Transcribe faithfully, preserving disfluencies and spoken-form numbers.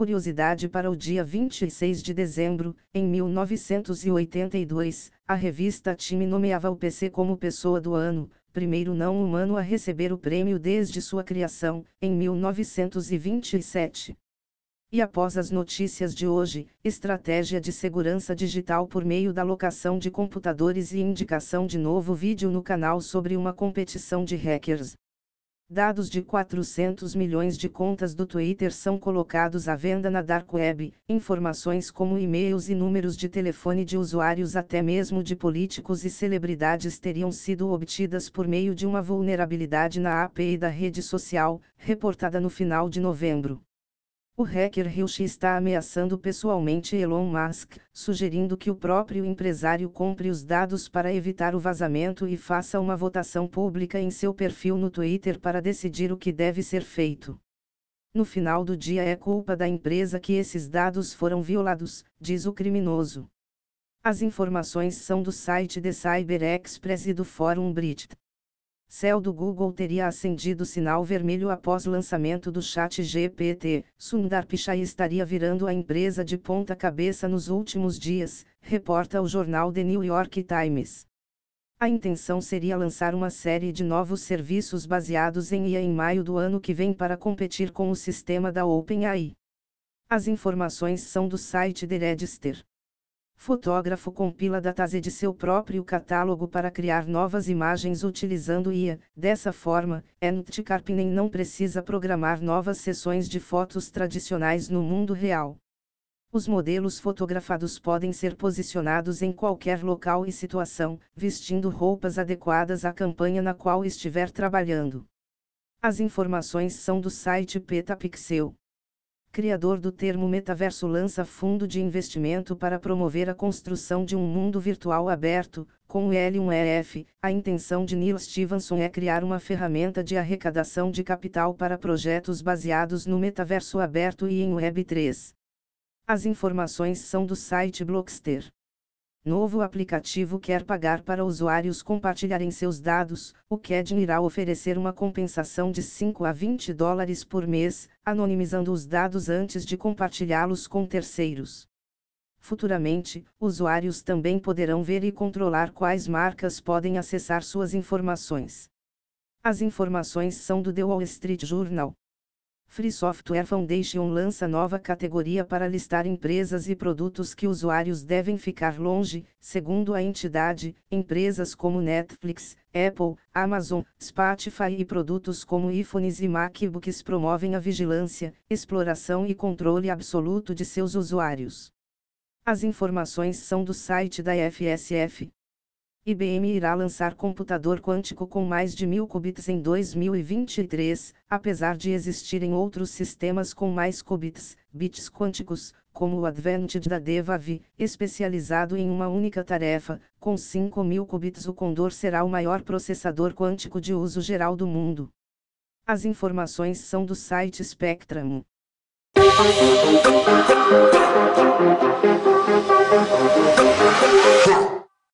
curiosidade para o dia vinte e seis de dezembro, em mil novecentos e oitenta e dois, a revista Time nomeava o P C como Pessoa do Ano, primeiro não humano a receber o prêmio desde sua criação, em mil novecentos e vinte e sete. E após as notícias de hoje, estratégia de segurança digital por meio da locação de computadores e indicação de novo vídeo no canal sobre uma competição de hackers. Dados de quatrocentos milhões de contas do Twitter são colocados à venda na Dark Web, informações como e-mails e números de telefone de usuários até mesmo de políticos e celebridades teriam sido obtidas por meio de uma vulnerabilidade na A P I da rede social, reportada no final de novembro. O hacker RyuShi está ameaçando pessoalmente Elon Musk, sugerindo que o próprio empresário compre os dados para evitar o vazamento e faça uma votação pública em seu perfil no Twitter para decidir o que deve ser feito. No final do dia é culpa da empresa que esses dados foram violados, diz o criminoso. As informações são do site The Cyber Express e do Fórum Brit. Céu do Google teria acendido sinal vermelho após lançamento do ChatGPT. Sundar Pichai estaria virando a empresa de ponta cabeça nos últimos dias, reporta o jornal The New York Times. A intenção seria lançar uma série de novos serviços baseados em I A em maio do ano que vem para competir com o sistema da OpenAI. As informações são do site The Register. Fotógrafo compila datasets de seu próprio catálogo para criar novas imagens utilizando I A. Dessa forma, Ant Carpinen não precisa programar novas sessões de fotos tradicionais no mundo real. Os modelos fotografados podem ser posicionados em qualquer local e situação, vestindo roupas adequadas à campanha na qual estiver trabalhando. As informações são do site PetaPixel. Criador do termo metaverso lança fundo de investimento para promover a construção de um mundo virtual aberto. Com o L um E F, a intenção de Neal Stephenson é criar uma ferramenta de arrecadação de capital para projetos baseados no metaverso aberto e em Web três. As informações são do site Blockster. Novo aplicativo quer pagar para usuários compartilharem seus dados. O Kedin irá oferecer uma compensação de cinco a vinte dólares por mês, anonimizando os dados antes de compartilhá-los com terceiros. Futuramente, usuários também poderão ver e controlar quais marcas podem acessar suas informações. As informações são do The Wall Street Journal. Free Software Foundation lança nova categoria para listar empresas e produtos que usuários devem ficar longe. Segundo a entidade, empresas como Netflix, Apple, Amazon, Spotify e produtos como iPhones e MacBooks promovem a vigilância, exploração e controle absoluto de seus usuários. As informações são do site da F S F. I B M irá lançar computador quântico com mais de mil qubits em dois mil e vinte e três, apesar de existirem outros sistemas com mais qubits, bits quânticos, como o Advantage da D-Wave, especializado em uma única tarefa. Com cinco mil qubits o Condor será o maior processador quântico de uso geral do mundo. As informações são do site Spectrum.